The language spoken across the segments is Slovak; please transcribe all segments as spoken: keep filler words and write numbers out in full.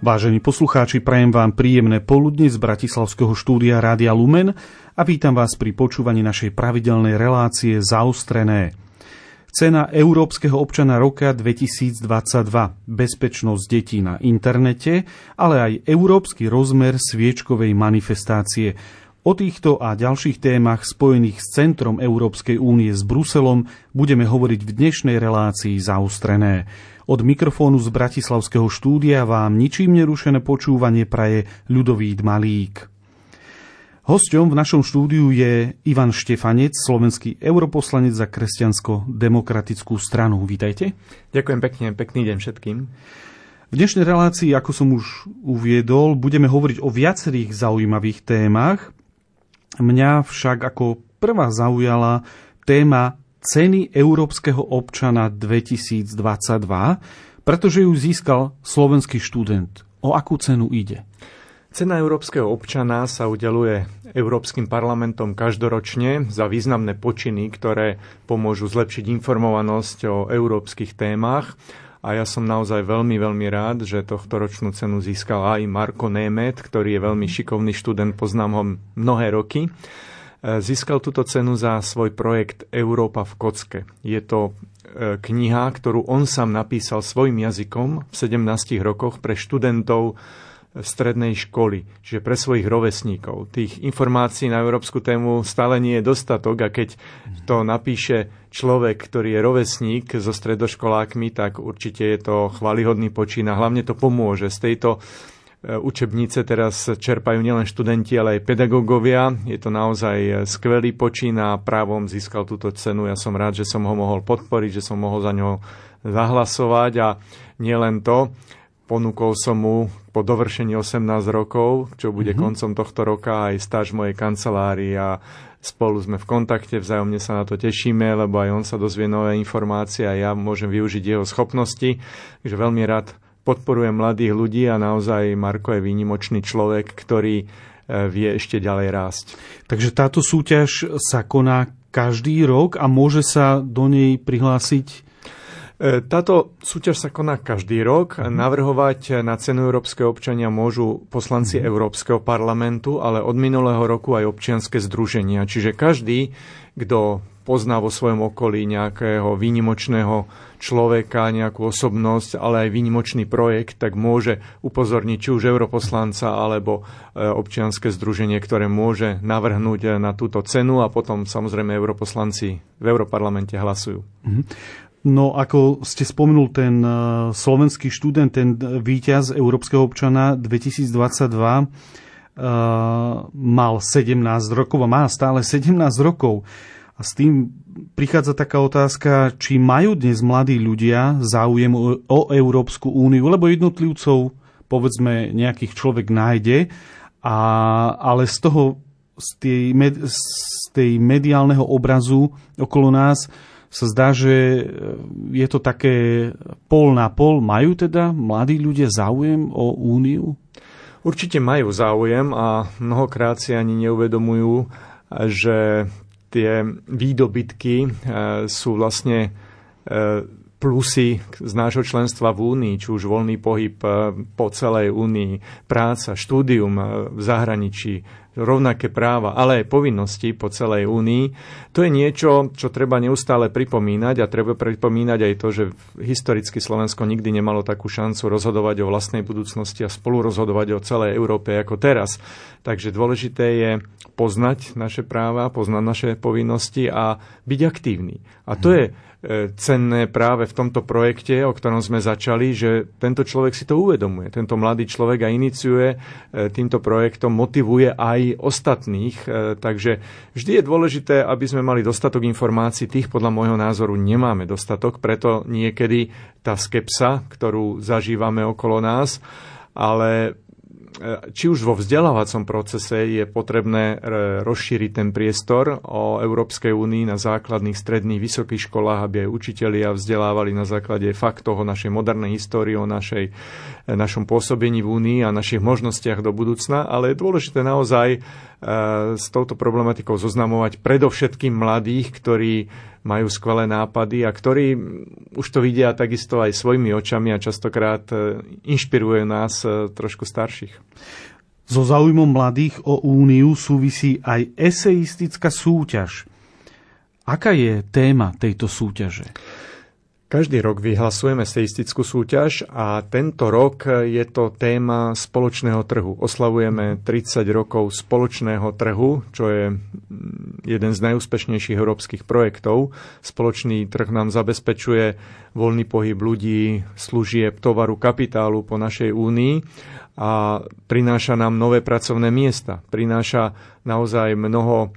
Vážení poslucháči, prajem vám príjemné poludne z bratislavského štúdia Rádia Lumen a vítam vás pri počúvaní našej pravidelnej relácie Zaostrené. Cena Európskeho občana roka dvetisícdvadsaťdva, bezpečnosť detí na internete, ale aj európsky rozmer sviečkovej manifestácie. O týchto a ďalších témach spojených s Centrom Európskej únie s Bruselom budeme hovoriť v dnešnej relácii Zaostrené. Od mikrofónu z bratislavského štúdia vám ničím nerušené počúvanie praje Ľudovít Malík. Hosťom v našom štúdiu je Ivan Štefanec, slovenský europoslanec za Kresťansko-demokratickú stranu. Vítajte. Ďakujem pekne, pekný deň všetkým. V dnešnej relácii, ako som už uviedol, budeme hovoriť o viacerých zaujímavých témach. Mňa však ako prvá zaujala téma Ceny Európskeho občana dvetisícdvadsaťdva, pretože ju získal slovenský študent. O akú cenu ide? Cena Európskeho občana sa udeľuje Európskym parlamentom každoročne za významné počiny, ktoré pomôžu zlepšiť informovanosť o európskych témach. A ja som naozaj veľmi, veľmi rád, že tohtoročnú cenu získal aj Marko Német, ktorý je veľmi šikovný študent, poznám ho mnohé roky. Získal túto cenu za svoj projekt Európa v kocke. Je to kniha, ktorú on sám napísal svojim jazykom v sedemnástich rokoch pre študentov strednej školy, že pre svojich rovesníkov. Tých informácií na európsku tému stále nie je dostatok a keď to napíše človek, ktorý je rovesník so stredoškolákmi, tak určite je to chválihodný počin a hlavne to pomôže. Z tejto učebnice teraz čerpajú nielen študenti, ale aj pedagógovia. Je to naozaj skvelý počin a právom získal túto cenu. Ja som rád, že som ho mohol podporiť, že som mohol za ňo zahlasovať a nielen to, ponúkol som mu po dovršení osemnástich rokov, čo bude mm-hmm. koncom tohto roka, aj stáž mojej kancelárii a spolu sme v kontakte, vzájomne sa na to tešíme, lebo aj on sa dozvie nové informácie a ja môžem využiť jeho schopnosti. Takže veľmi rád podporujem mladých ľudí a naozaj Marko je výnimočný človek, ktorý vie ešte ďalej rásť. Takže táto súťaž sa koná každý rok a môže sa do nej prihlásiť? Táto súťaž sa koná každý rok. Navrhovať na cenu Európskeho občania môžu poslanci Európskeho parlamentu, ale od minulého roku aj občianske združenia. Čiže každý, kto pozná vo svojom okolí nejakého výnimočného človeka, nejakú osobnosť, ale aj výnimočný projekt, tak môže upozorniť či už europoslanca alebo občianske združenie, ktoré môže navrhnúť na túto cenu a potom samozrejme europoslanci v europarlamente hlasujú. Mhm. No, ako ste spomenul, ten slovenský študent, ten víťaz Európskeho občana dvetisícdvadsaťdva uh, mal sedemnásť rokov a má stále sedemnásť rokov. A s tým prichádza taká otázka, či majú dnes mladí ľudia záujem o, o Európsku úniu, lebo jednotlivcov, povedzme, nejakých človek nájde, a, ale z toho, z tej, med, z tej mediálneho obrazu okolo nás sa zdá, že je to také pol na pol. Majú teda mladí ľudia záujem o úniu? Určite majú záujem a mnohokrát si ani neuvedomujú, že tie výdobytky sú vlastne plusy z nášho členstva v Únii, či už voľný pohyb po celej Únii, práca, štúdium v zahraničí, rovnaké práva, ale aj povinnosti po celej Únii. To je niečo, čo treba neustále pripomínať a treba pripomínať aj to, že historicky Slovensko nikdy nemalo takú šancu rozhodovať o vlastnej budúcnosti a spolurozhodovať o celej Európe ako teraz. Takže dôležité je poznať naše práva, poznať naše povinnosti a byť aktívny. A to je cenné práve v tomto projekte, o ktorom sme začali, že tento človek si to uvedomuje. Tento mladý človek a iniciuje týmto projektom, motivuje aj ostatných. Takže vždy je dôležité, aby sme mali dostatok informácií. Tých podľa môjho názoru nemáme dostatok, preto niekedy tá skepsa, ktorú zažívame okolo nás, ale či už vo vzdelávacom procese je potrebné rozšíriť ten priestor o Európskej únii na základných, stredných, vysokých školách, aby aj učitelia vzdelávali na základe faktov o našej modernej histórii, o našej, našom pôsobení v únii a našich možnostiach do budúcna, ale je dôležité naozaj s touto problematikou zoznamovať predovšetkým mladých, ktorí majú skvelé nápady a ktorí už to vidia takisto aj svojimi očami a častokrát inšpiruje nás trošku starších. So záujmom mladých o Úniu súvisí aj eseistická súťaž. Aká je téma tejto súťaže? Každý rok vyhlasujeme seistickú súťaž a tento rok je to téma spoločného trhu. Oslavujeme tridsať rokov spoločného trhu, čo je jeden z najúspešnejších európskych projektov. Spoločný trh nám zabezpečuje voľný pohyb ľudí, služieb, tovaru, kapitálu po našej únii a prináša nám nové pracovné miesta. Prináša naozaj mnoho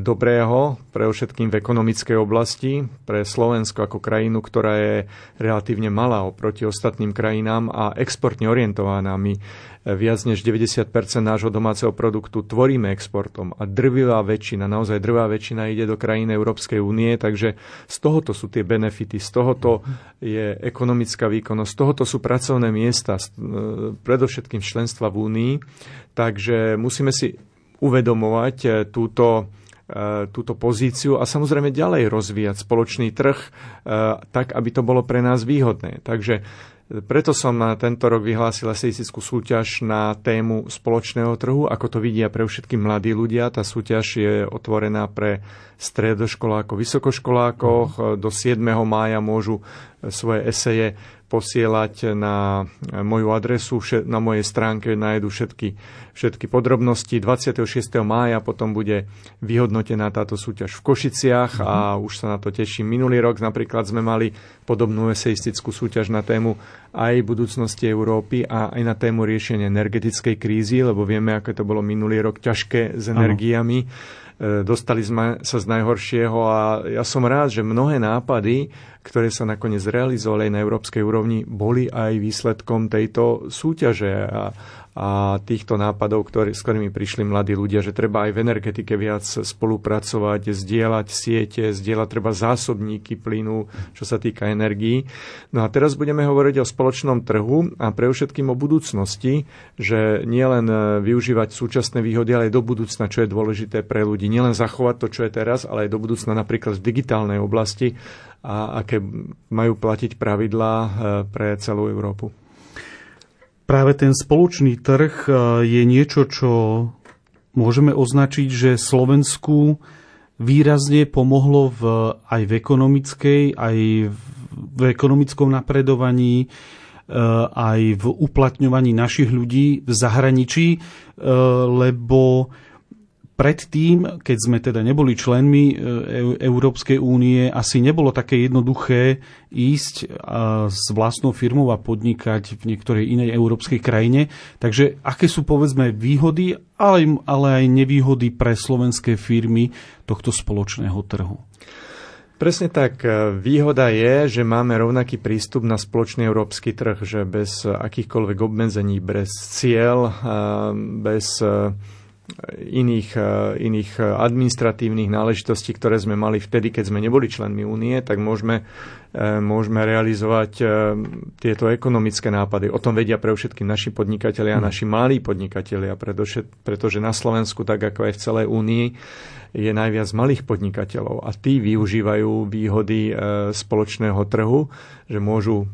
dobrého, pre všetkým v ekonomickej oblasti, pre Slovensko ako krajinu, ktorá je relatívne malá oproti ostatným krajinám a exportne orientovaná. My viac než deväťdesiat percent nášho domáceho produktu tvoríme exportom a drvivá väčšina, naozaj drvivá väčšina ide do krajín Európskej únie, takže z tohoto sú tie benefity, z tohoto je ekonomická výkonnosť, z tohoto sú pracovné miesta, predovšetkým členstva v únii, takže musíme si uvedomovať túto, túto pozíciu a samozrejme ďalej rozvíjať spoločný trh tak, aby to bolo pre nás výhodné. Takže preto som tento rok vyhlásil eseistickú súťaž na tému spoločného trhu, ako to vidia pre všetky mladí ľudia. Tá súťaž je otvorená pre stredoškolákov, vysokoškolákov. Do siedmeho mája môžu svoje eseje posielať na moju adresu, na mojej stránke nájdu všetky, všetky podrobnosti. dvadsiateho šiesteho mája potom bude vyhodnotená táto súťaž v Košiciach a už sa na to teším. Minulý rok napríklad sme mali podobnú eseistickú súťaž na tému aj budúcnosti Európy a aj na tému riešenia energetickej krízy, lebo vieme, aké to bolo minulý rok ťažké s energiami. Ano. Dostali sme sa z najhoršieho a ja som rád, že mnohé nápady, ktoré sa nakoniec realizovali na európskej úrovni, boli aj výsledkom tejto súťaže a, a týchto nápadov, ktorý, s ktorými prišli mladí ľudia, že treba aj v energetike viac spolupracovať, zdieľať siete, zdieľať treba zásobníky plynu, čo sa týka energií. No a teraz budeme hovoriť o spoločnom trhu a pre všetkým o budúcnosti, že nielen využívať súčasné výhody, ale aj do budúcna, čo je dôležité pre ľudí. Nielen zachovať to, čo je teraz, ale aj do budúcna napríklad v digitálnej oblasti a aké majú platiť pravidlá pre celú Európu. Práve ten spoločný trh je niečo, čo môžeme označiť, že Slovensku výrazne pomohlo v, aj v ekonomickej, aj v ekonomickom napredovaní, aj v uplatňovaní našich ľudí v zahraničí, lebo predtým, keď sme teda neboli členmi Európskej únie, asi nebolo také jednoduché ísť s vlastnou firmou a podnikať v niektorej inej európskej krajine. Takže aké sú povedzme výhody, ale, ale aj nevýhody pre slovenské firmy tohto spoločného trhu? Presne tak. Výhoda je, že máme rovnaký prístup na spoločný európsky trh, že bez akýchkoľvek obmedzení, bez cieľ, bez iných, iných administratívnych náležitostí, ktoré sme mali vtedy, keď sme neboli členmi únie, tak môžeme, môžeme realizovať tieto ekonomické nápady. O tom vedia pre všetky naši podnikatelia a naši malí podnikatelia, pretože na Slovensku, tak ako aj v celej únii, je najviac malých podnikateľov a tí využívajú výhody spoločného trhu, že môžu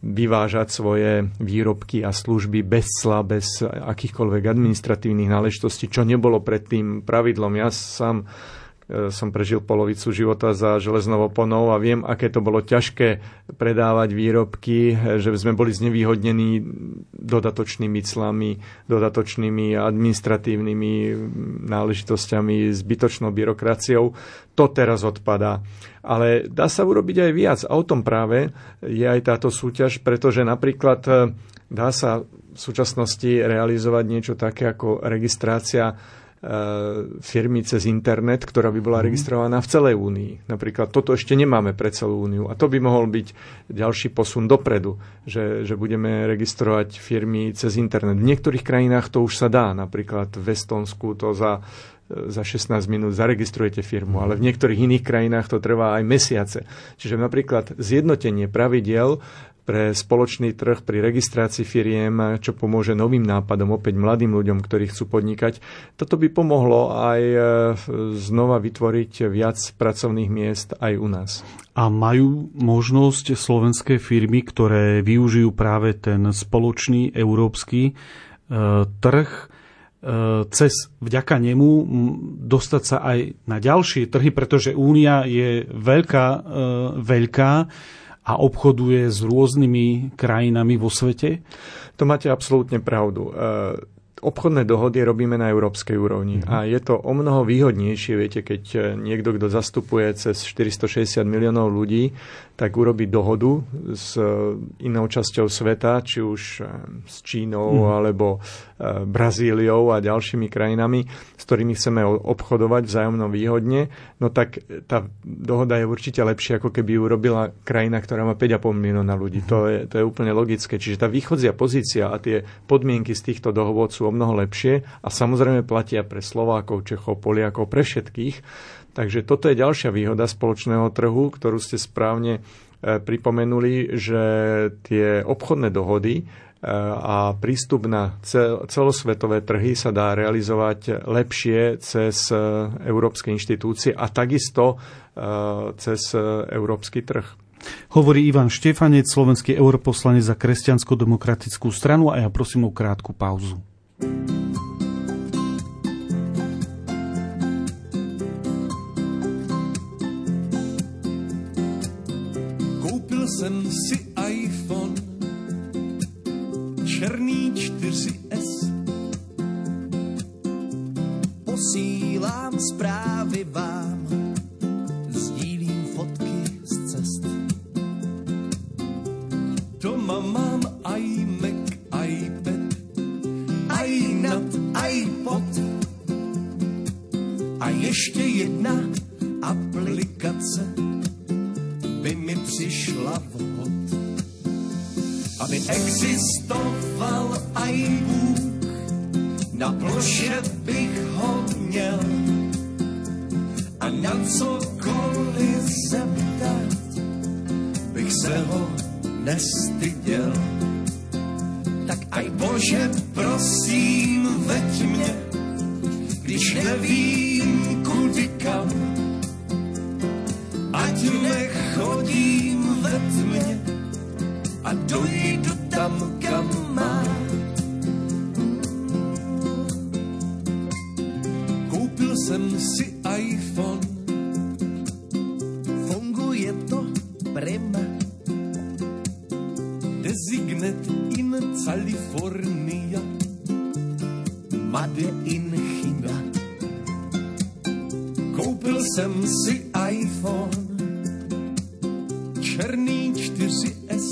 vyvážať svoje výrobky a služby bez cla, bez akýchkoľvek administratívnych náležitostí, čo nebolo predtým pravidlom. Ja sám som prežil polovicu života za železnou oponou a viem, aké to bolo ťažké predávať výrobky, že sme boli znevýhodnení dodatočnými clami, dodatočnými administratívnymi náležitosťami, zbytočnou byrokraciou. To teraz odpadá. Ale dá sa urobiť aj viac. A o tom práve je aj táto súťaž, pretože napríklad dá sa v súčasnosti realizovať niečo také ako registrácia firmy cez internet, ktorá by bola registrovaná v celej únii. Napríklad toto ešte nemáme pre celú úniu a to by mohol byť ďalší posun dopredu, že, že budeme registrovať firmy cez internet. V niektorých krajinách to už sa dá, napríklad v Estonsku to za za šestnásť minút zaregistrujete firmu, ale v niektorých iných krajinách to trvá aj mesiace. Čiže napríklad zjednotenie pravidiel pre spoločný trh pri registrácii firiem, čo pomôže novým nápadom, opäť mladým ľuďom, ktorí chcú podnikať. Toto by pomohlo aj znova vytvoriť viac pracovných miest aj u nás. A majú možnosť slovenské firmy, ktoré využijú práve ten spoločný európsky trh, cez vďaka nemu dostať sa aj na ďalšie trhy, pretože Únia je veľká, veľká a obchoduje s rôznymi krajinami vo svete? To máte absolútne pravdu. Obchodné dohody robíme na európskej úrovni mm. a je to o mnoho výhodnejšie, viete, keď niekto, kto zastupuje cez štyristošesťdesiat miliónov ľudí, tak urobí dohodu s inou časťou sveta, či už s Čínou mm. alebo Brazíliou a ďalšími krajinami, s ktorými chceme obchodovať vzájomno výhodne, no tak tá dohoda je určite lepšia, ako keby ju robila krajina, ktorá má päť a pol milióna ľudí. Mm. To je, to je úplne logické. Čiže tá východzia pozícia a tie podmienky z týchto dohovod sú mnoho lepšie a samozrejme platia pre Slovákov, Čechov, Poliakov, pre všetkých. Takže toto je ďalšia výhoda spoločného trhu, ktorú ste správne pripomenuli, že tie obchodné dohody a prístup na celosvetové trhy sa dá realizovať lepšie cez európske inštitúcie a takisto cez európsky trh. Hovorí Ivan Štefanec, slovenský europoslanec za Kresťansko-demokratickú stranu, a ja prosím o krátku pauzu. Koupil jsem si iPhone černý štyri es. Posílám zprávy vám, sdílím fotky z cest. Doma mám iMac, iPad, iNut, iPod a ještě jedna aplikace by mi přišla vhod. Aby existoval aj Bůh, na ploše bych ho měl a na cokoliv se ptát bych se ho nestyděl. Tak aj Bože, prosím, veď mě, když nevím kudy kam, ať nechodím ve tmě a dojdu tam, kam mám. Koupil jsem si iPhone, funguje to prima. Signet in California, made in China. Koupil jsem si iPhone černý štyri es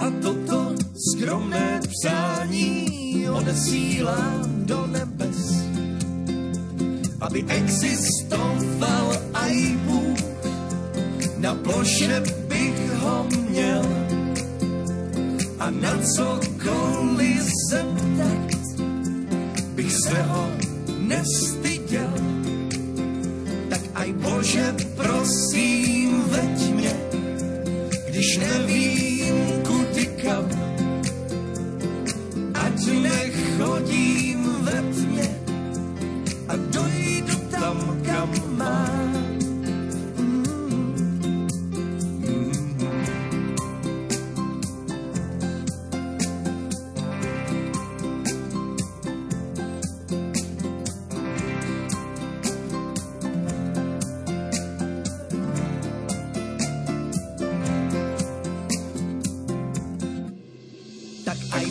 a toto skromné přání odesílám do nebes, aby existoval aj Bůh, na ploše bych ho měl a na cokoliv se ptát bych se ho nestyděl. Tak aj Bože, prosím, veď mě, když nevím kudy kam, ať nechodím ve tmě a dojdu tam, kam mám.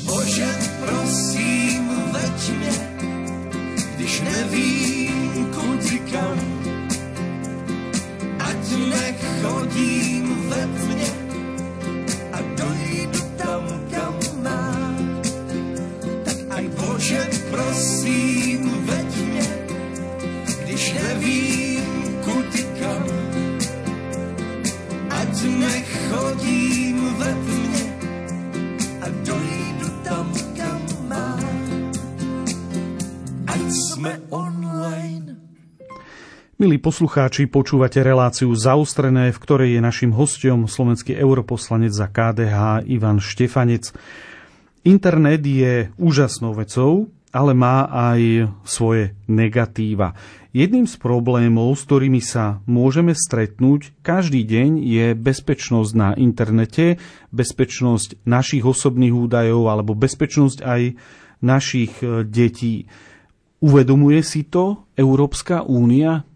Bože, prosím. Milí poslucháči, počúvate reláciu Zaostrené, v ktorej je našim hosťom slovenský europoslanec za ká dé há Ivan Štefanec. Internet je úžasnou vecou, ale má aj svoje negatíva. Jedným z problémov, s ktorými sa môžeme stretnúť každý deň, je bezpečnosť na internete, bezpečnosť našich osobných údajov alebo bezpečnosť aj našich detí. Uvedomuje si to Európska únia?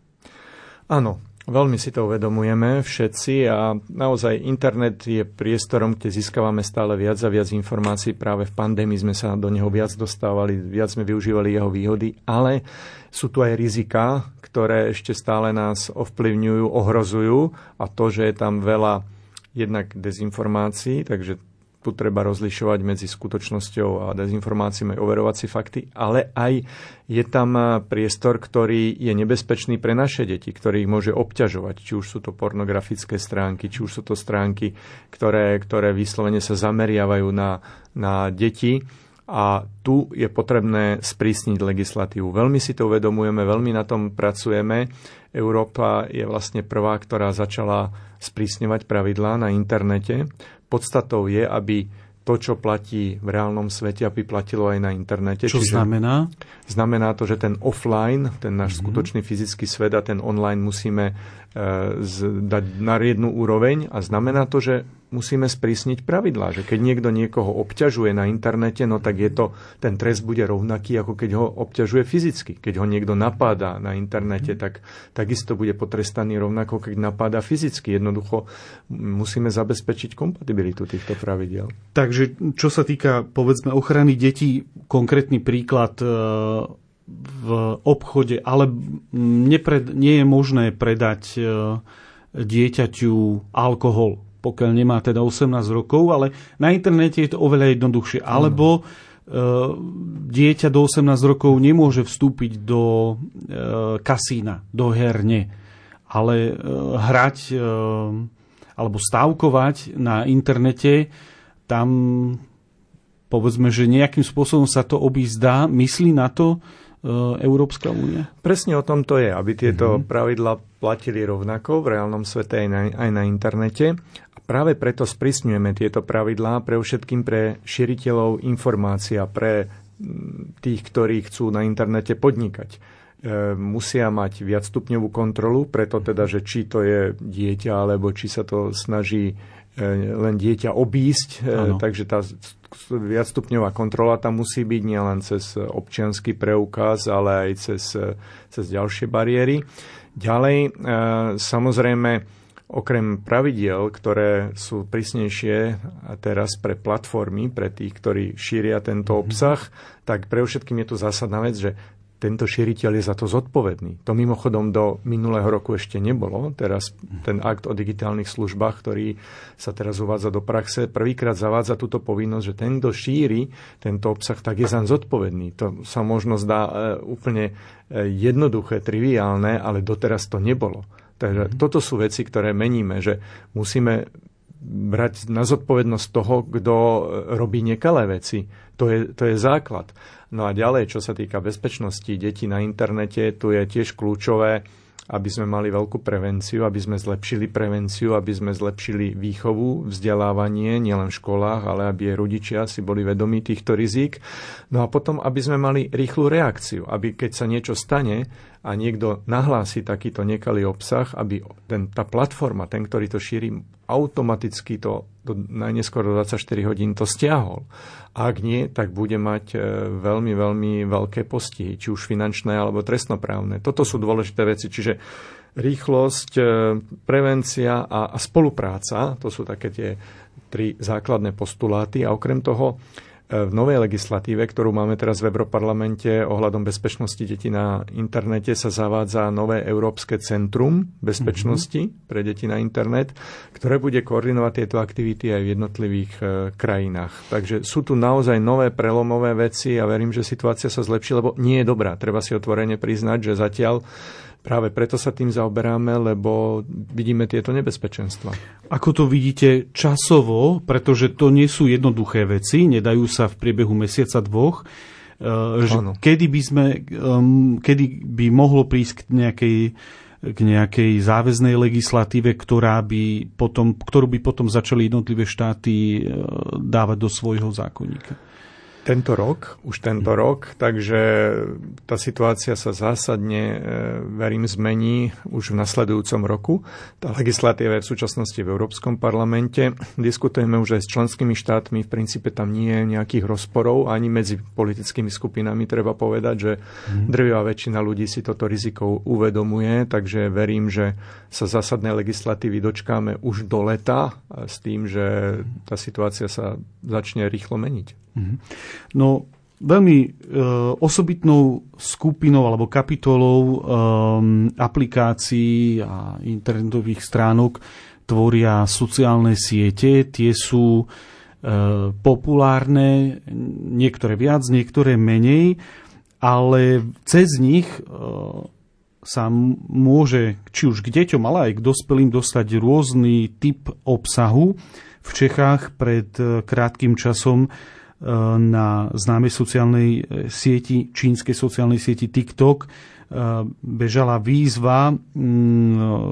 Áno, veľmi si to uvedomujeme všetci a naozaj internet je priestorom, kde získavame stále viac a viac informácií. Práve v pandémii sme sa do neho viac dostávali, viac sme využívali jeho výhody, ale sú tu aj riziká, ktoré ešte stále nás ovplyvňujú, ohrozujú, a to, že je tam veľa jednak dezinformácií, takže tu treba rozlišovať medzi skutočnosťou a dezinformáciami, overovací fakty, ale aj je tam priestor, ktorý je nebezpečný pre naše deti, ktorý ich môže obťažovať. Či už sú to pornografické stránky, či už sú to stránky, ktoré, ktoré vyslovene sa zameriavajú na, na deti. A tu je potrebné sprísniť legislatívu. Veľmi si to uvedomujeme, veľmi na tom pracujeme. Európa je vlastne prvá, ktorá začala sprísňovať pravidlá na internete. Podstatou je, aby to, čo platí v reálnom svete, aby platilo aj na internete. Čo Čiže znamená? Znamená to, že ten offline, ten náš mm-hmm. skutočný fyzický svet a ten online musíme e, z, dať na jednu úroveň, a znamená to, že musíme sprísniť pravidlá. Že keď niekto niekoho obťažuje na internete, no tak je to, ten trest bude rovnaký, ako keď ho obťažuje fyzicky. Keď ho niekto napáda na internete, mm-hmm. tak takisto bude potrestaný rovnako, keď napáda fyzicky. Jednoducho musíme zabezpečiť kompatibilitu týchto pravidiel. Tak Takže čo sa týka, povedzme, ochrany detí, konkrétny príklad v obchode, ale nepred, nie je možné predať dieťaťu alkohol, pokiaľ nemá teda osemnásť rokov, ale na internete je to oveľa jednoduchšie. Alebo dieťa do osemnásť rokov nemôže vstúpiť do kasína, do herne, ale hrať alebo stávkovať na internete, tam povedzme, že nejakým spôsobom sa to obízdá. Myslí na to Európska únia? Presne o tom to je, aby tieto mm-hmm. pravidlá platili rovnako v reálnom svete aj na, aj na internete. A práve preto sprísňujeme tieto pravidlá pre všetkým pre širiteľov informácií, pre tých, ktorí chcú na internete podnikať. Musia mať viacstupňovú kontrolu, preto teda, že či to je dieťa, alebo či sa to snaží len dieťa obísť, ano. Takže tá viacstupňová kontrola tam musí byť nielen cez občiansky preukaz, ale aj cez, cez ďalšie bariéry. Ďalej, samozrejme, okrem pravidiel, ktoré sú prísnejšie teraz pre platformy, pre tých, ktorí šíria tento obsah, mhm. tak pre všetkým je tu zásadná vec, že tento šíriteľ je za to zodpovedný. To mimochodom do minulého roku ešte nebolo. Teraz ten akt o digitálnych službách, ktorý sa teraz uvádza do praxe, prvýkrát zavádza túto povinnosť, že ten, kto šíri tento obsah, tak je za zodpovedný. To sa možno zdá úplne jednoduché, triviálne, ale doteraz to nebolo. Takže toto sú veci, ktoré meníme, že musíme brať na zodpovednosť toho, kto robí nekalé veci. To je, to je základ. No a ďalej, čo sa týka bezpečnosti detí na internete, tu je tiež kľúčové, aby sme mali veľkú prevenciu, aby sme zlepšili prevenciu, aby sme zlepšili výchovu, vzdelávanie, nielen v školách, ale aby aj rodičia si boli vedomí týchto rizík. No a potom, aby sme mali rýchlu reakciu, aby keď sa niečo stane a niekto nahlási takýto nekalý obsah, aby ten, tá platforma, ten, ktorý to šíri, automaticky to do, najneskôr do dvadsaťštyri hodín to stiahol. Ak nie, tak bude mať veľmi, veľmi veľké postihy, či už finančné, alebo trestnoprávne. Toto sú dôležité veci, čiže rýchlosť, prevencia a, a spolupráca, to sú také tie tri základné postuláty, a okrem toho v novej legislatíve, ktorú máme teraz v Europarlamente ohľadom bezpečnosti detí na internete, sa zavádza nové Európske centrum bezpečnosti mm-hmm. pre deti na internet, ktoré bude koordinovať tieto aktivity aj v jednotlivých e, krajinách. Takže sú tu naozaj nové prelomové veci a verím, že situácia sa zlepší, lebo nie je dobrá. Treba si otvorene priznať, že zatiaľ práve preto sa tým zaoberáme, lebo vidíme tieto nebezpečenstva. Ako to vidíte časovo, pretože to nie sú jednoduché veci, nedajú sa v priebehu mesiaca dvoch, že kedy by sme, kedy by mohlo prísť k nejakej k nejakej záväznej legislatíve, ktorá by potom, ktorú by potom začali jednotlivé štáty dávať do svojho zákonníka? Tento rok, už tento rok, takže tá situácia sa zásadne, verím, zmení už v nasledujúcom roku. Tá legislatíva je v súčasnosti v Európskom parlamente. Diskutujeme už aj s členskými štátmi, v princípe tam nie je nejakých rozporov, ani medzi politickými skupinami treba povedať, že drvivá väčšina ľudí si toto riziko uvedomuje, takže verím, že sa zásadnej legislatívy dočkáme už do leta s tým, že tá situácia sa začne rýchlo meniť. No, veľmi e, osobitnou skupinou alebo kapitolou e, aplikácií a internetových stránok tvoria sociálne siete. Tie sú e, populárne, niektoré viac, niektoré menej, ale cez nich e, sa môže či už k deťom, ale aj k dospelým dostať rôzny typ obsahu. V Čechách pred krátkym časom na známej sociálnej sieti, čínskej sociálnej sieti TikTok, bežala výzva,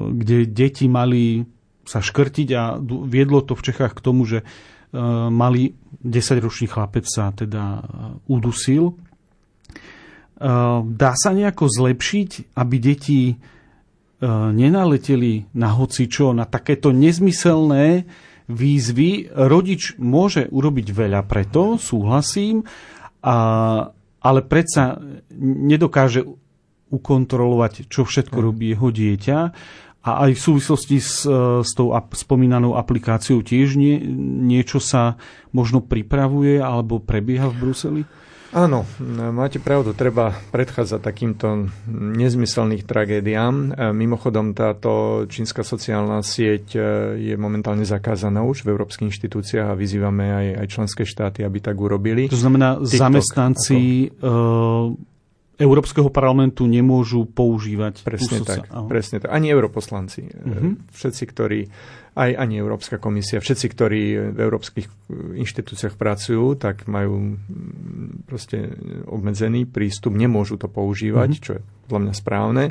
kde deti mali sa škrtiť a viedlo to v Čechách k tomu, že malý desaťročný chlapec sa teda udusil. Dá sa nejako zlepšiť, aby deti nenaleteli na hocičo, na takéto nezmyselné výzvy? Rodič môže urobiť veľa preto, súhlasím, a, ale predsa nedokáže ukontrolovať, čo všetko robí jeho dieťa. A aj v súvislosti s, s tou spomínanou aplikáciou tiež nie, niečo sa možno pripravuje alebo prebieha v Bruseli? Áno, máte pravdu, treba predchádzať takýmto nezmyselným tragédiám. Mimochodom, táto čínska sociálna sieť je momentálne zakázaná už v európskych inštitúciách a vyzývame aj, aj členské štáty, aby tak urobili. To znamená, TikTok, zamestnanci ako Európskeho parlamentu nemôžu používať. Presne tak, socia- presne tak. Ani europoslanci. Uh-huh. Všetci, ktorí, aj ani Európska komisia, všetci, ktorí v európskych inštitúciách pracujú, tak majú proste obmedzený prístup, nemôžu to používať, uh-huh. čo je podľa mňa správne.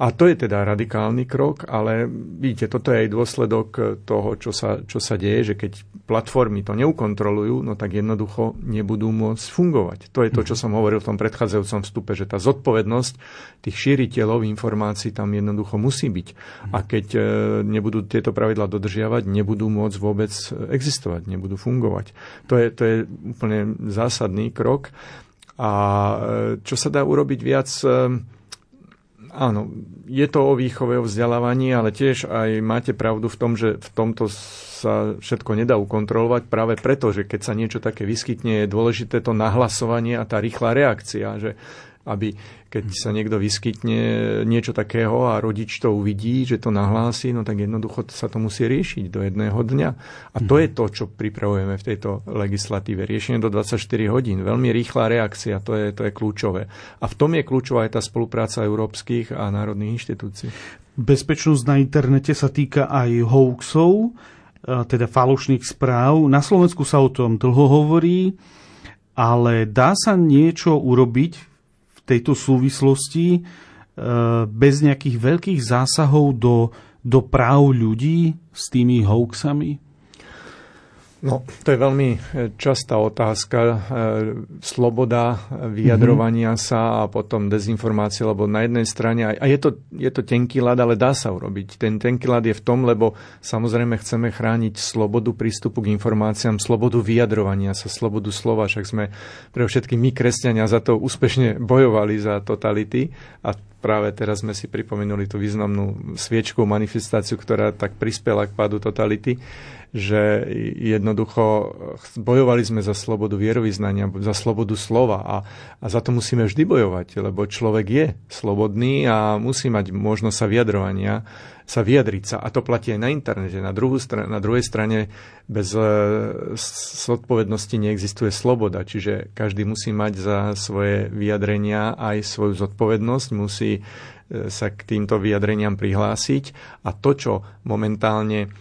A to je teda radikálny krok, ale vidíte, toto je aj dôsledok toho, čo sa, čo sa deje, že keď platformy to neukontrolujú, no tak jednoducho nebudú môcť fungovať. To je to, čo som hovoril v tom predchádzajúcom vstupe, že tá zodpovednosť tých šíriteľov informácií tam jednoducho musí byť. A keď nebudú tieto pravidlá dodržiavať, nebudú môcť vôbec existovať, nebudú fungovať. To je, to je úplne zásadný krok. A čo sa dá urobiť viac? Áno, je to o výchove, o vzdelávaní, ale tiež aj máte pravdu v tom, že v tomto sa všetko nedá ukontrolovať práve preto, že keď sa niečo také vyskytne, je dôležité to nahlasovanie a tá rýchla reakcia, že aby keď sa niekto vyskytne niečo takého a rodič to uvidí, že to nahlási, no tak jednoducho sa to musí riešiť do jedného dňa. A to je to, čo pripravujeme v tejto legislatíve. Riešenie do dvadsaťštyri hodín, veľmi rýchla reakcia, to je, to je kľúčové. A v tom je kľúčová aj tá spolupráca európskych a národných inštitúcií. Bezpečnosť na internete sa týka aj hoaxov, teda falošných správ. Na Slovensku sa o tom dlho hovorí, ale dá sa niečo urobiť tejto súvislosti bez nejakých veľkých zásahov do, do práv ľudí s tými hoaxami? No, to je veľmi častá otázka. Sloboda vyjadrovania mm-hmm. sa a potom dezinformácie, lebo na jednej strane, a je to, je to tenký ľad, ale dá sa urobiť. Ten tenký ľad je v tom, lebo samozrejme chceme chrániť slobodu prístupu k informáciám, slobodu vyjadrovania sa, slobodu slova. Však sme pre všetky my, kresťania, za to úspešne bojovali, za totality, a práve teraz sme si pripomenuli tú významnú sviečku, manifestáciu, ktorá tak prispela k pádu totality, že jednoducho bojovali sme za slobodu vierovyznania, za slobodu slova a, a za to musíme vždy bojovať, lebo človek je slobodný a musí mať možnosť sa vyjadrovania, sa vyjadriť sa. A to platí aj na internete. Na, druhú str- na druhej strane bez zodpovednosti neexistuje sloboda. Čiže každý musí mať za svoje vyjadrenia aj svoju zodpovednosť, musí sa k týmto vyjadreniam prihlásiť. A to, čo momentálne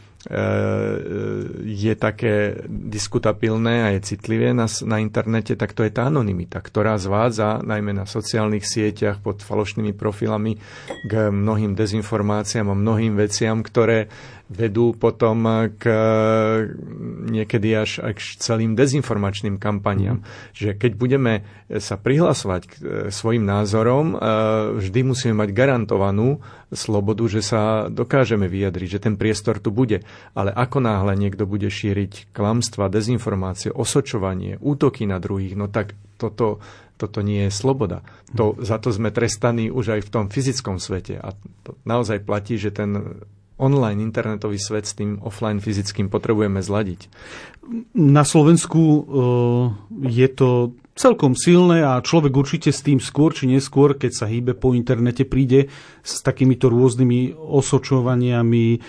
je také diskutabilné a je citlivé na, na internete, tak to je tá anonymita, ktorá zvádza najmä na sociálnych sieťach pod falošnými profilami k mnohým dezinformáciám a mnohým veciam, ktoré vedú potom k niekedy až k celým dezinformačným kampaniám. Mm. Že keď budeme sa prihlasovať k svojim názorom, vždy musíme mať garantovanú slobodu, že sa dokážeme vyjadriť, že ten priestor tu bude. Ale ako náhle niekto bude šíriť klamstvá, dezinformácie, osočovanie, útoky na druhých, no tak toto, toto nie je sloboda. To, za to sme trestaní už aj v tom fyzickom svete. A to naozaj platí, že ten online internetový svet s tým offline fyzickým potrebujeme zladiť. Na Slovensku je to celkom silné a človek určite s tým skôr či neskôr, keď sa hýbe po internete, príde s takýmito rôznymi osočovaniami,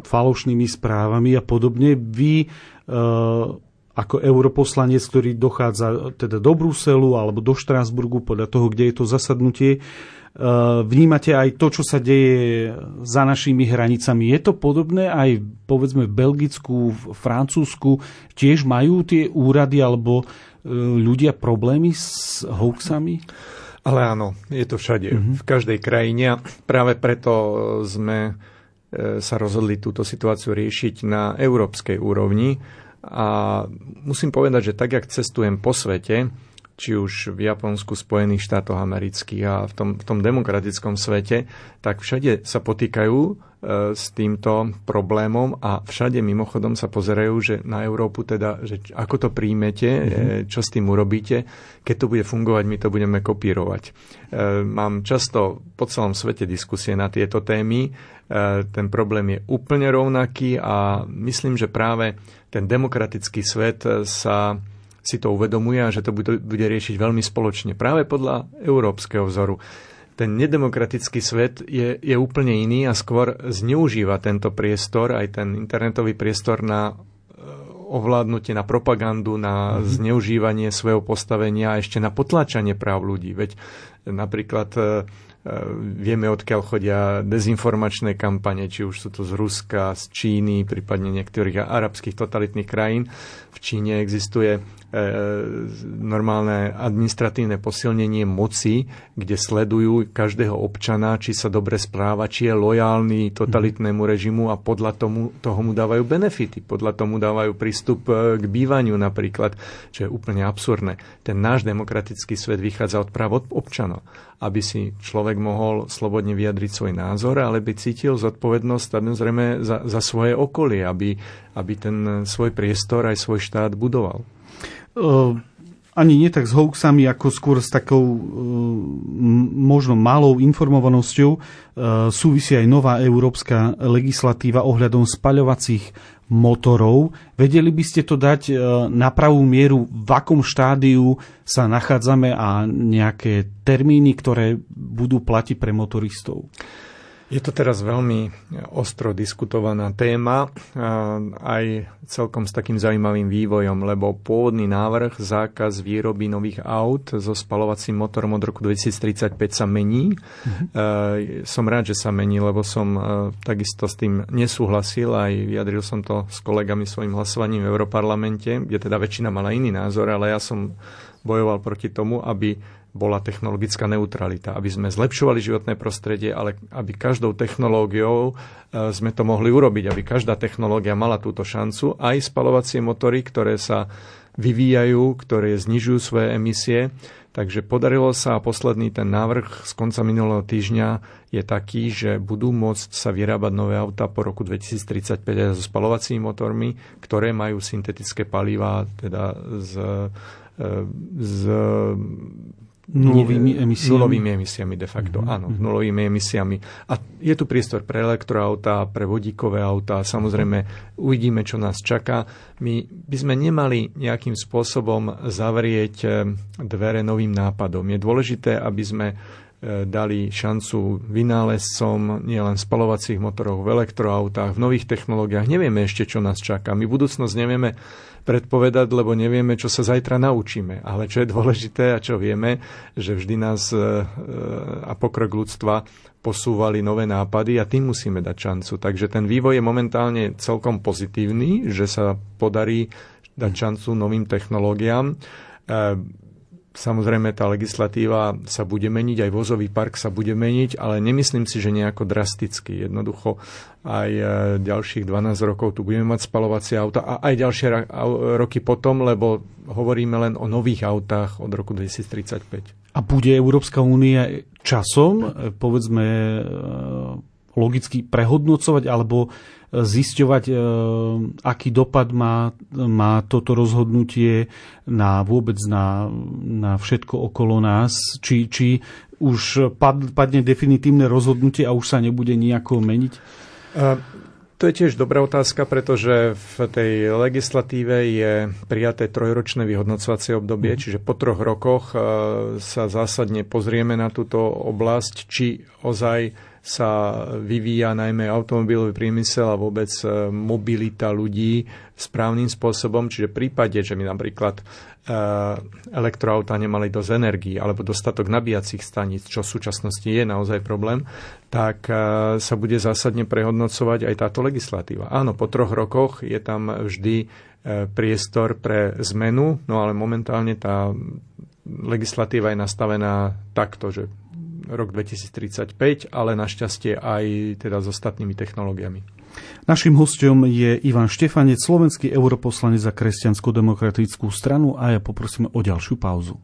falošnými správami a podobne. Vy ako europoslanec, ktorý dochádza teda do Bruselu alebo do Štrasburgu, podľa toho, kde je to zasadnutie, vnímate aj to, čo sa deje za našimi hranicami. Je to podobné aj, povedzme, v Belgicku, v Francúzsku? Tiež majú tie úrady alebo ľudia problémy s hoaxami? Ale áno, je to všade, mm-hmm. v každej krajine. Práve preto sme sa rozhodli túto situáciu riešiť na európskej úrovni. A musím povedať, že tak, jak cestujem po svete, či už v Japonsku, Spojených štátoch amerických a v tom, v tom demokratickom svete, tak všade sa potýkajú e, s týmto problémom a všade mimochodom sa pozerajú, že na Európu teda, že ako to príjmete, mm-hmm. e, čo s tým urobíte, keď to bude fungovať, my to budeme kopírovať. E, mám často po celom svete diskusie na tieto témy, e, ten problém je úplne rovnaký a myslím, že práve ten demokratický svet sa si to uvedomuje a že to bude, bude riešiť veľmi spoločne. Práve podľa európskeho vzoru. Ten nedemokratický svet je, je úplne iný a skôr zneužíva tento priestor, aj ten internetový priestor na ovládnutie, na propagandu, na mm-hmm. zneužívanie svojho postavenia a ešte na potláčanie práv ľudí. Veď napríklad vieme, odkiaľ chodia dezinformačné kampane, či už sú to z Ruska, z Číny, prípadne niektorých arabských totalitných krajín. V Číne existuje e, normálne administratívne posilnenie moci, kde sledujú každého občana, či sa dobre správa, či je lojálny totalitnému režimu a podľa tomu, toho mu dávajú benefity, podľa tomu dávajú prístup k bývaniu napríklad, čo je úplne absurdné. Ten náš demokratický svet vychádza od práv občanov, aby si človek mohol slobodne vyjadriť svoj názor, ale by cítil zodpovednosť samozrejme za, za svoje okolie, aby, aby ten svoj priestor aj svoj štát budoval. Uh, ani nie tak s hoaxami, ako skôr s takou uh, možno malou informovanosťou uh, súvisí aj nová európska legislatíva ohľadom spaľovacích motorov. Vedeli by ste to dať na pravú mieru, v akom štádiu sa nachádzame a nejaké termíny, ktoré budú platiť pre motoristov? Je to teraz veľmi ostro diskutovaná téma, aj celkom s takým zaujímavým vývojom, lebo pôvodný návrh zákaz výroby nových aut so spaľovacím motorom od roku dvetisíctridsaťpäť sa mení. Som rád, že sa mení, lebo som takisto s tým nesúhlasil, aj vyjadril som to s kolegami svojim hlasovaním v Europarlamente, kde teda väčšina mala iný názor, ale ja som bojoval proti tomu, aby bola technologická neutralita, aby sme zlepšovali životné prostredie, ale aby každou technológiou sme to mohli urobiť, aby každá technológia mala túto šancu, aj spaľovacie motory, ktoré sa vyvíjajú, ktoré znižujú svoje emisie. Takže podarilo sa a posledný ten návrh z konca minulého týždňa je taký, že budú môcť sa vyrábať nové autá po roku dvetisíctridsaťpäť aj so spaľovacími motormi, ktoré majú syntetické palivá, teda z, z nulovými emisiami. Nulovými emisiami de facto, mm-hmm. áno, nulovými emisiami. A je tu priestor pre elektroautá, pre vodíkové autá. Samozrejme, uvidíme, čo nás čaká. My by sme nemali nejakým spôsobom zavrieť dvere novým nápadom. Je dôležité, aby sme dali šancu vynálezcom nielen spaľovacích motorov, v elektroautách, v nových technológiách. Nevieme ešte, čo nás čaká. My budúcnosť nevieme predpovedať, lebo nevieme, čo sa zajtra naučíme. Ale čo je dôležité a čo vieme, že vždy nás a pokrok ľudstva posúvali nové nápady a tým musíme dať šancu. Takže ten vývoj je momentálne celkom pozitívny, že sa podarí dať šancu novým technológiám. Samozrejme, tá legislatíva sa bude meniť, aj vozový park sa bude meniť, ale nemyslím si, že nejako drasticky. Jednoducho aj ďalších dvanásť rokov tu budeme mať spaľovacie auta a aj ďalšie roky potom, lebo hovoríme len o nových autách od roku dvetisíctridsaťpäť. A bude Európska únia časom, povedzme, logicky prehodnocovať alebo zisťovať, aký dopad má, má toto rozhodnutie na vôbec na, na všetko okolo nás? Či, či už pad, padne definitívne rozhodnutie a už sa nebude nejako meniť? To je tiež dobrá otázka, pretože v tej legislatíve je prijaté trojročné vyhodnocovacie obdobie, mm. čiže po troch rokoch sa zásadne pozrieme na túto oblasť, či ozaj sa vyvíja najmä automobilový priemysel a vôbec mobilita ľudí správnym spôsobom. Čiže v prípade, že my napríklad elektroauta nemali dosť energii alebo dostatok nabíjacích staníc, čo v súčasnosti je naozaj problém, tak sa bude zásadne prehodnocovať aj táto legislatíva. Áno, po troch rokoch je tam vždy priestor pre zmenu, no ale momentálne tá legislatíva je nastavená takto, že rok dvetisíctridsaťpäť, ale našťastie aj teda s ostatnými technológiami. Naším hosťom je Ivan Štefanec, slovenský europoslanec za Kresťansko-demokratickú stranu a ja poprosím o ďalšiu pauzu.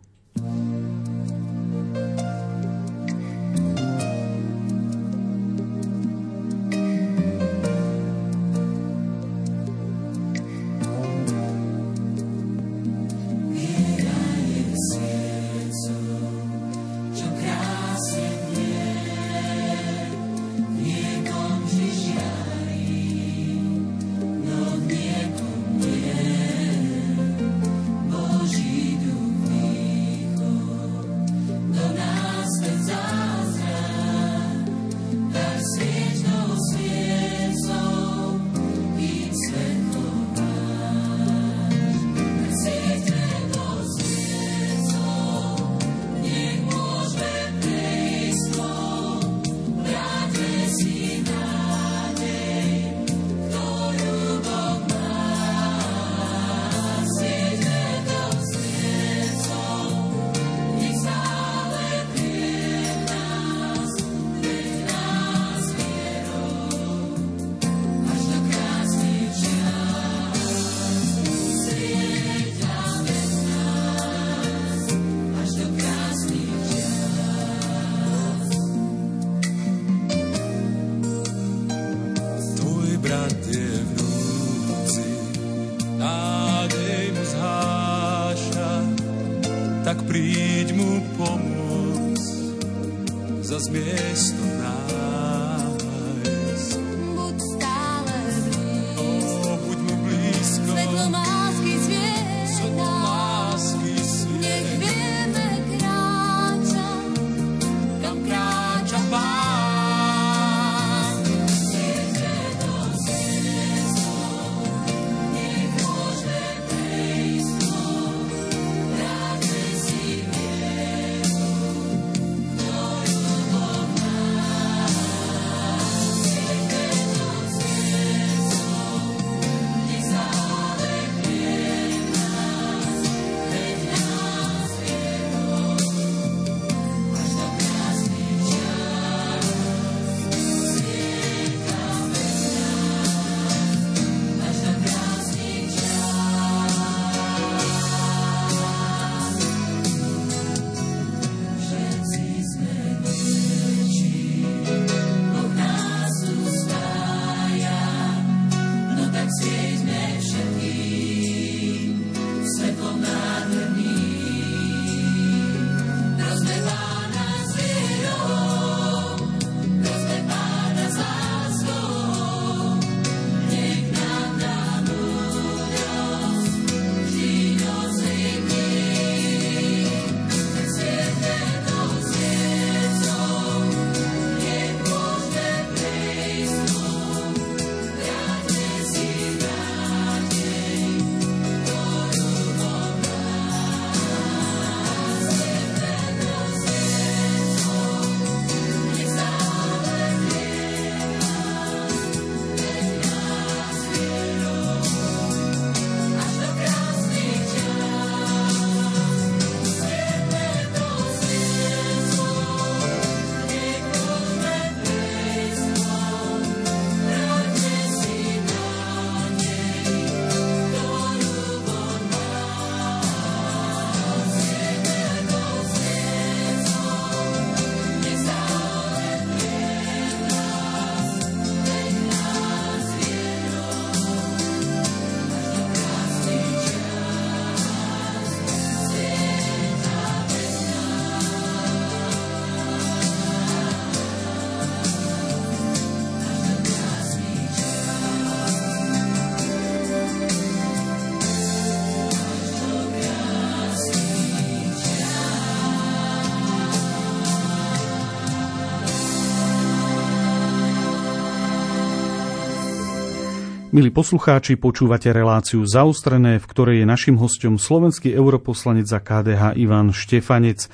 Milí poslucháči, počúvate reláciu Zaostrené, v ktorej je našim hosťom slovenský europoslanec za ká dé há Ivan Štefanec.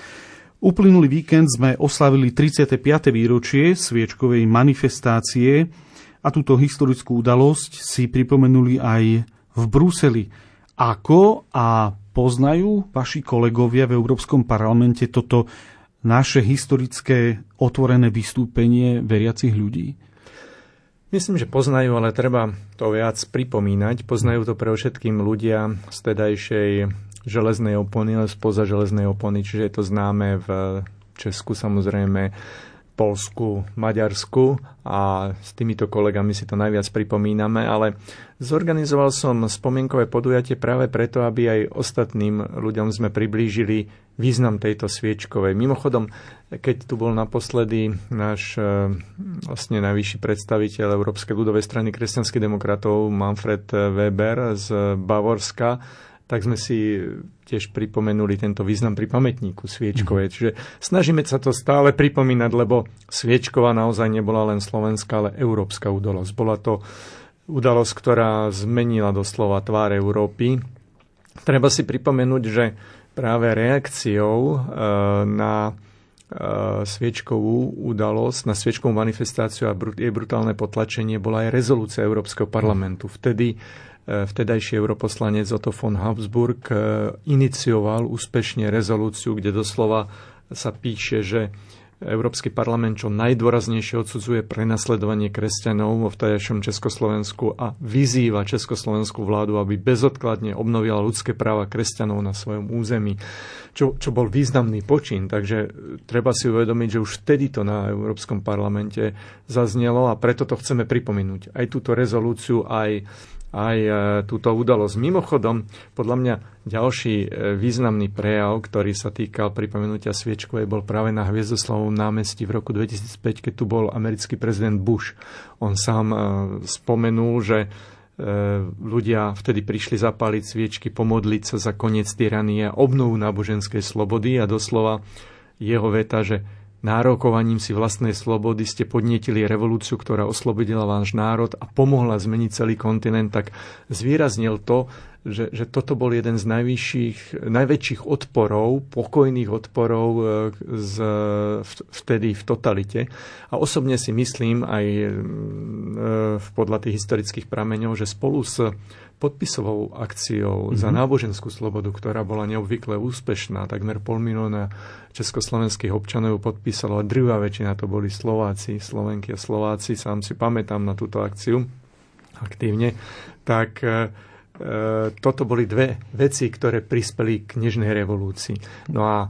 Uplynulý víkend sme oslavili tridsiate piate výročie sviečkovej manifestácie a túto historickú udalosť si pripomenuli aj v Bruseli. Ako a poznajú vaši kolegovia v Európskom parlamente toto naše historické otvorené vystúpenie veriacich ľudí? Myslím, že poznajú, ale treba to viac pripomínať. Poznajú to pre všetkým ľudia z tedajšej železnej opony, ale spoza železnej opony, čiže je to známe v Česku, samozrejme, Polsku, Maďarsku a s týmito kolegami si to najviac pripomíname, ale zorganizoval som spomienkové podujatie práve preto, aby aj ostatným ľuďom sme priblížili význam tejto sviečkovej. Mimochodom, keď tu bol naposledy náš vlastne najvyšší predstaviteľ Európskej ľudovej strany kresťanských demokratov Manfred Weber z Bavorska, tak sme si tiež pripomenuli tento význam pri pamätníku sviečkovej. Čiže snažíme sa to stále pripomínať, lebo sviečková naozaj nebola len slovenská, ale európska udalosť. Bola to udalosť, ktorá zmenila doslova tvár Európy. Treba si pripomenúť, že práve reakciou na sviečkovú udalosť, na sviečkovú manifestáciu a jej brutálne potlačenie bola aj rezolúcia Európskeho parlamentu. Vtedy vtedajší europoslanec Otto von Habsburg inicioval úspešne rezolúciu, kde doslova sa píše, že Európsky parlament čo najdôraznejšie odsudzuje prenasledovanie kresťanov vo vtedajšom Československu a vyzýva československú vládu, aby bezodkladne obnovila ľudské práva kresťanov na svojom území, čo, čo bol významný počin. Takže treba si uvedomiť, že už vtedy to na Európskom parlamente zaznelo a preto to chceme pripomenúť. Aj túto rezolúciu, aj aj túto udalosť. Mimochodom, podľa mňa ďalší významný prejav, ktorý sa týkal pripomenutia sviečkovej, bol práve na Hviezdoslavovom námestí v roku dvetisícpäť, keď tu bol americký prezident Bush. On sám spomenul, že ľudia vtedy prišli zapáliť sviečky, pomodliť sa za koniec tyranie, obnovu náboženskej slobody a doslova jeho veta, že nárokovaním si vlastnej slobody ste podnietili revolúciu, ktorá oslobodila váš národ a pomohla zmeniť celý kontinent, tak zvýraznil to, že, že toto bol jeden z najvyšších, najväčších odporov, pokojných odporov z, vtedy v totalite. A osobne si myslím aj podľa tých historických prameňov, že spolu s podpisovou akciou mm-hmm. za náboženskú slobodu, ktorá bola neobvykle úspešná. Takmer pol milióna československých občanov podpísalo a drvivá väčšina to boli Slováci, Slovenky a Slováci. Sám si pamätám na túto akciu aktívne. Tak e, toto boli dve veci, ktoré prispeli k nežnej revolúcii. No a e,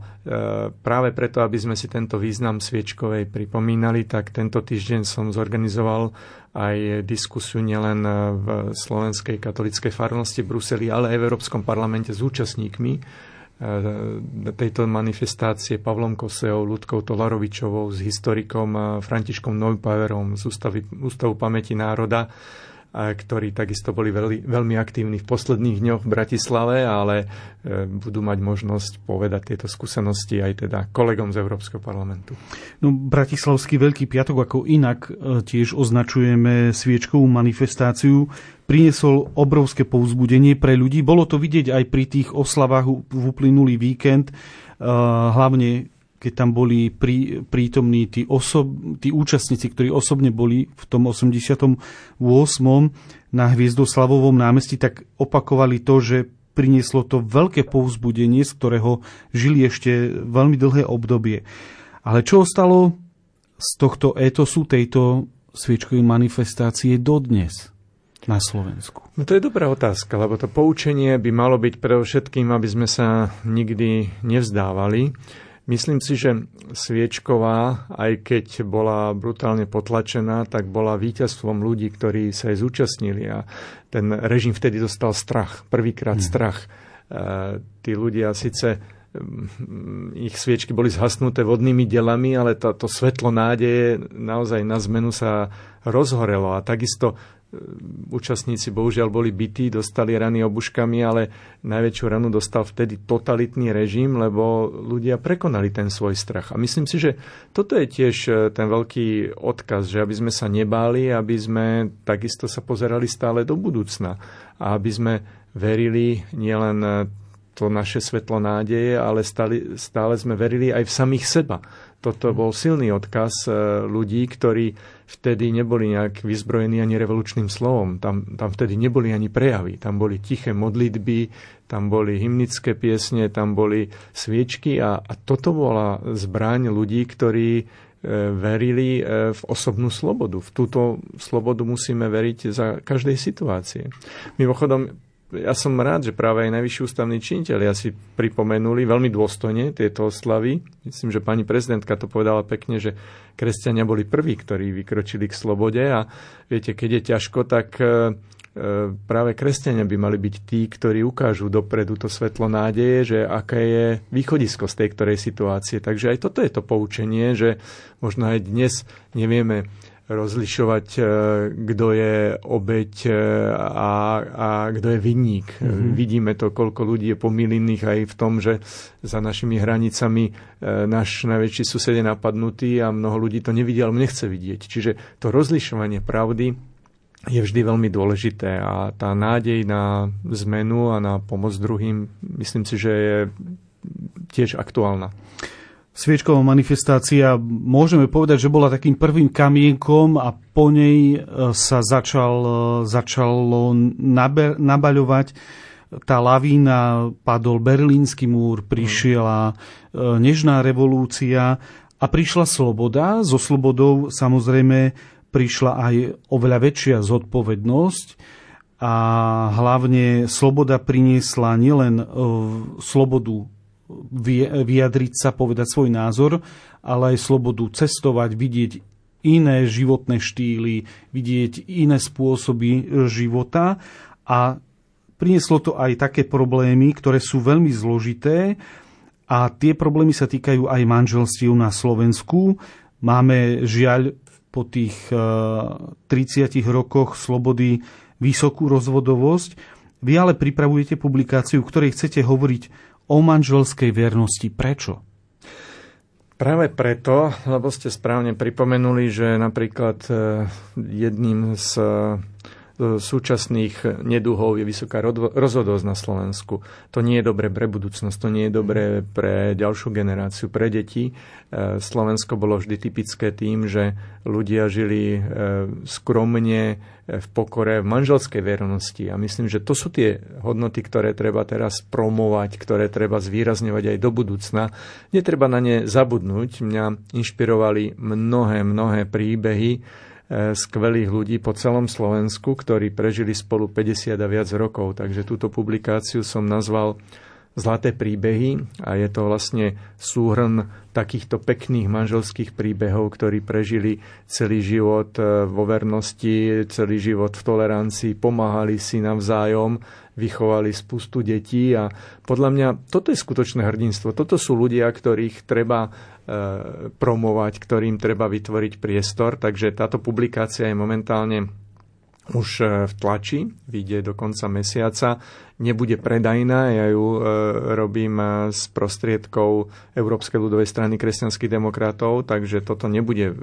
práve preto, aby sme si tento význam sviečkovej pripomínali, tak tento týždeň som zorganizoval aj diskusiu nielen v slovenskej katolíckej farnosti v Bruseli, ale aj v Európskom parlamente s účastníkmi tejto manifestácie Pavlom Koseou, Ľudkou Tolarovičovou, s historikom Františkom Neupauerom z Ústavu, Ústavu pamäti národa, ktorí takisto boli veľmi, veľmi aktívni v posledných dňoch v Bratislave, ale budú mať možnosť povedať tieto skúsenosti aj teda kolegom z Európskeho parlamentu. No, Bratislavský Veľký piatok, ako inak tiež označujeme sviečkovú manifestáciu, priniesol obrovské povzbudenie pre ľudí. Bolo to vidieť aj pri tých oslavách v uplynulý víkend, hlavne keď tam boli prí, prítomní tí, osob, tí účastníci, ktorí osobne boli v tom osemdesiatom ôsmom na Hviezdoslavovom námestí, tak opakovali to, že prinieslo to veľké povzbudenie, z ktorého žili ešte veľmi dlhé obdobie. Ale čo ostalo z tohto étosu, tejto sviečkovej manifestácie dodnes na Slovensku? No to je dobrá otázka, lebo to poučenie by malo byť predovšetkým, aby sme sa nikdy nevzdávali. Myslím si, že sviečková, aj keď bola brutálne potlačená, tak bola víťazstvom ľudí, ktorí sa jej zúčastnili a ten režim vtedy dostal strach, prvýkrát strach. Hmm. Tí ľudia síce, ich sviečky boli zhasnuté vodnými delami, ale to, to svetlo nádeje naozaj na zmenu sa rozhorelo a takisto účastníci bohužiaľ boli bití, dostali rany obuškami, ale najväčšiu ranu dostal vtedy totalitný režim, lebo ľudia prekonali ten svoj strach. A myslím si, že toto je tiež ten veľký odkaz, že aby sme sa nebáli, aby sme takisto sa pozerali stále do budúcna a aby sme verili nielen to naše svetlo nádeje, ale stále, stále sme verili aj v samých seba. Toto bol silný odkaz ľudí, ktorí vtedy neboli nejak vyzbrojení ani revolučným slovom. Tam, tam vtedy neboli ani prejavy. Tam boli tiché modlitby, tam boli hymnické piesne, tam boli sviečky a, a toto bola zbraň ľudí, ktorí verili v osobnú slobodu. V túto slobodu musíme veriť za každej situácie. Mimochodom, ja som rád, že práve aj najvyšší ústavní činitelia si pripomenuli veľmi dôstojne tieto oslavy. Myslím, že pani prezidentka to povedala pekne, že kresťania boli prví, ktorí vykročili k slobode a viete, keď je ťažko, tak práve kresťania by mali byť tí, ktorí ukážu dopredu to svetlo nádeje, že aké je východisko z tej ktorej situácie. Takže aj toto je to poučenie, že možno aj dnes nevieme rozlišovať, kto je obeť a, a kto je vinník. Mm-hmm. Vidíme to, koľko ľudí je pomýlených aj v tom, že za našimi hranicami náš najväčší sused je napadnutý a mnoho ľudí to nevidí, alebo nechce vidieť. Čiže to rozlišovanie pravdy je vždy veľmi dôležité a tá nádej na zmenu a na pomoc druhým, myslím si, že je tiež aktuálna. Sviečková manifestácia, môžeme povedať, že bola takým prvým kamienkom a po nej sa začal, začalo naber, nabaľovať tá lavína, padol Berlínsky múr, prišla nežná revolúcia a prišla sloboda. So slobodou samozrejme prišla aj oveľa väčšia zodpovednosť a hlavne sloboda priniesla nielen slobodu vyjadriť sa, povedať svoj názor, ale aj slobodu cestovať, vidieť iné životné štýly, vidieť iné spôsoby života a prinieslo to aj také problémy, ktoré sú veľmi zložité a tie problémy sa týkajú aj manželstiev na Slovensku. Máme žiaľ po tých tridsiatich rokoch slobody vysokú rozvodovosť. Vy ale pripravujete publikáciu, v ktorej chcete hovoriť o manželskej vernosti. Prečo? Práve preto, lebo ste správne pripomenuli, že napríklad jedným z súčasných neduhov je vysoká rozvodovosť na Slovensku. To nie je dobré pre budúcnosť, to nie je dobré pre ďalšiu generáciu, pre deti. Slovensko bolo vždy typické tým, že ľudia žili skromne, v pokore, v manželskej vernosti. A myslím, že to sú tie hodnoty, ktoré treba teraz promovať, ktoré treba zvýrazňovať aj do budúcna. Netreba na ne zabudnúť. Mňa inšpirovali mnohé, mnohé príbehy skvelých ľudí po celom Slovensku, ktorí prežili spolu päťdesiat a viac rokov. Takže túto publikáciu som nazval Zlaté príbehy a je to vlastne súhrn takýchto pekných manželských príbehov, ktorí prežili celý život vo vernosti, celý život v tolerancii, pomáhali si navzájom, vychovali spustu detí a podľa mňa toto je skutočné hrdinstvo. Toto sú ľudia, ktorých treba promovať, ktorým treba vytvoriť priestor. Takže táto publikácia je momentálne už v tlači, vyjde do konca mesiaca, nebude predajná, ja ju robím z prostriedkov Európskej ľudovej strany kresťanských demokratov, takže toto nebude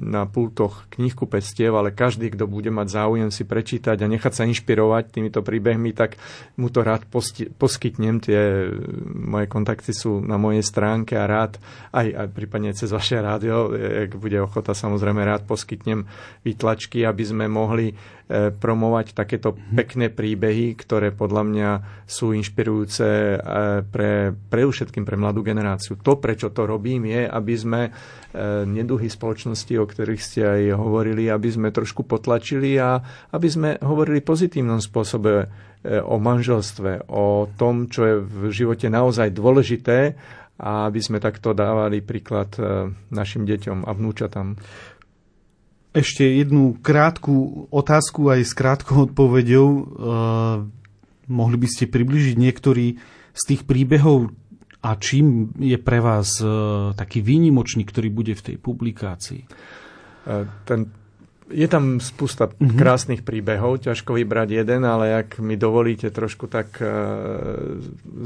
na pultoch knihkupectiev, ale každý, kto bude mať záujem si prečítať a nechať sa inšpirovať týmito príbehmi, tak mu to rád posti- poskytnem, tie moje kontakty sú na mojej stránke a rád, aj, aj prípadne cez vaše rádio, ak bude ochota, samozrejme rád poskytnem výtlačky, aby sme mohli promovať takéto pekné príbehy, ktoré podľa mňa sú inšpirujúce pre, pre všetkým pre mladú generáciu. To, prečo to robím, je, aby sme neduhy spoločnosti, o ktorých ste aj hovorili, aby sme trošku potlačili a aby sme hovorili pozitívnom spôsobe o manželstve, o tom, čo je v živote naozaj dôležité a aby sme takto dávali príklad našim deťom a vnúčatám. Ešte jednu krátku otázku aj s krátkou odpoveďou. E, mohli by ste približiť niektorý z tých príbehov a čím je pre vás e, taký výnimočný, ktorý bude v tej publikácii? E, ten Je tam spústa krásnych príbehov, ťažko vybrať jeden, ale ak mi dovolíte trošku tak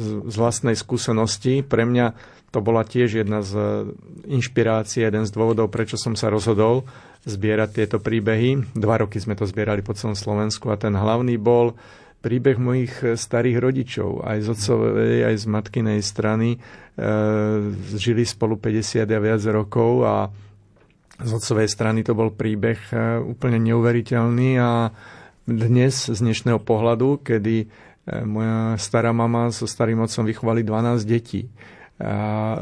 z vlastnej skúsenosti, pre mňa to bola tiež jedna z inšpirácií, jeden z dôvodov, prečo som sa rozhodol zbierať tieto príbehy. Dva roky sme to zbierali po celom Slovensku a ten hlavný bol príbeh mojich starých rodičov, aj z otcovej, aj z matkinej strany. Žili spolu päťdesiat a viac rokov a z otcovej strany to bol príbeh úplne neuveriteľný a dnes, z dnešného pohľadu, kedy moja stará mama so starým otcom vychovali dvanásť detí. A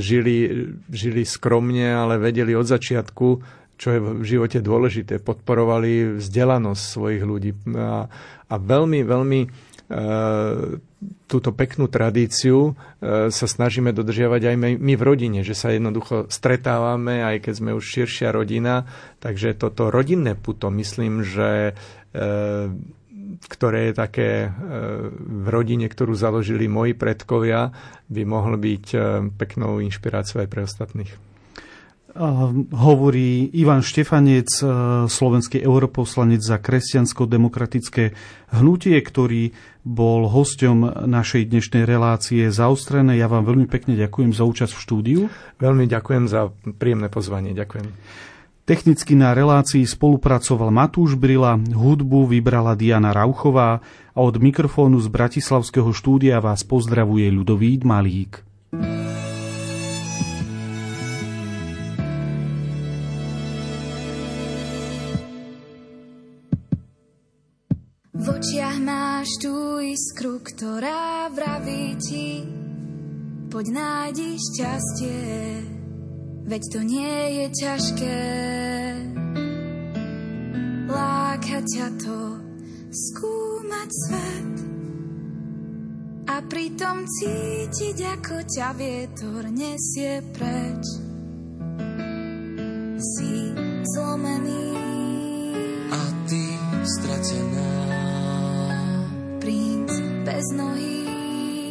žili, žili skromne, ale vedeli od začiatku, čo je v živote dôležité. Podporovali vzdelanosť svojich ľudí. A, a veľmi, veľmi e, túto peknú tradíciu sa snažíme dodržiavať aj my v rodine, že sa jednoducho stretávame, aj keď sme už širšia rodina. Takže toto rodinné puto, myslím, že ktoré je také v rodine, ktorú založili moji predkovia, by mohlo byť peknou inšpiráciou aj pre ostatných. Hovorí Ivan Štefanec, slovenský europoslanec za kresťansko-demokratické hnutie, ktorý bol hosťom našej dnešnej relácie Zaostrené. Ja vám veľmi pekne ďakujem za účasť v štúdiu. Veľmi ďakujem za príjemné pozvanie. Ďakujem. Technicky na relácii spolupracoval Matúš Brila, hudbu vybrala Diana Rauchová a od mikrofónu z bratislavského štúdia vás pozdravuje Ľudovít Malík. V očiach máš tú iskru, ktorá vraví ti, poď nájdi šťastie, veď to nie je ťažké. Láka ťa to skúmať svet a pritom cítiť, ako ťa vietor nesie preč. Si zlomený a ty stratená, princ bez nohy,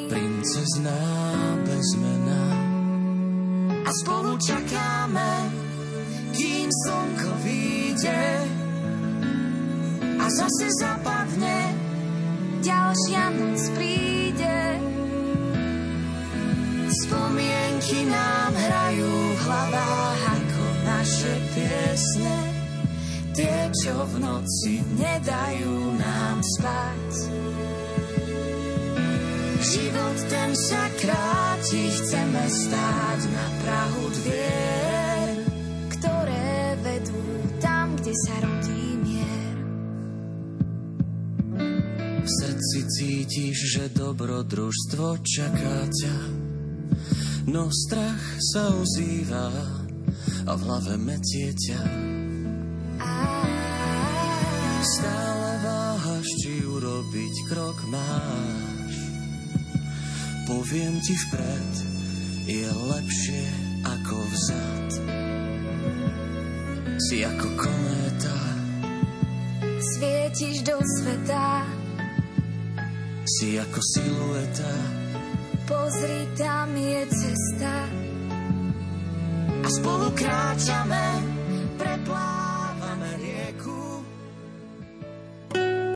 princezná bez mena. A spolu čakáme, kým slnko vyjde a zase zapadne, ďalšia noc príde. Spomienky nám hrajú v hlavách ako naše piesne, tie, čo v noci nedajú nám spať. Život ten sa kráti, chceme stáť na prahu dvier, ktoré vedú tam, kde sa rodí mier. V srdci cítiš, že dobrodružstvo čaká ťa, no strach sa ozýva a v hlave metie ťa. Stále váhaš, či urobiť krok máš. Poviem ti, vpred je lepšie ako vzad. Si ako kométa, svietiš do sveta. Si ako silueta, pozri, tam je cesta. A spolu kráčame, preplávame.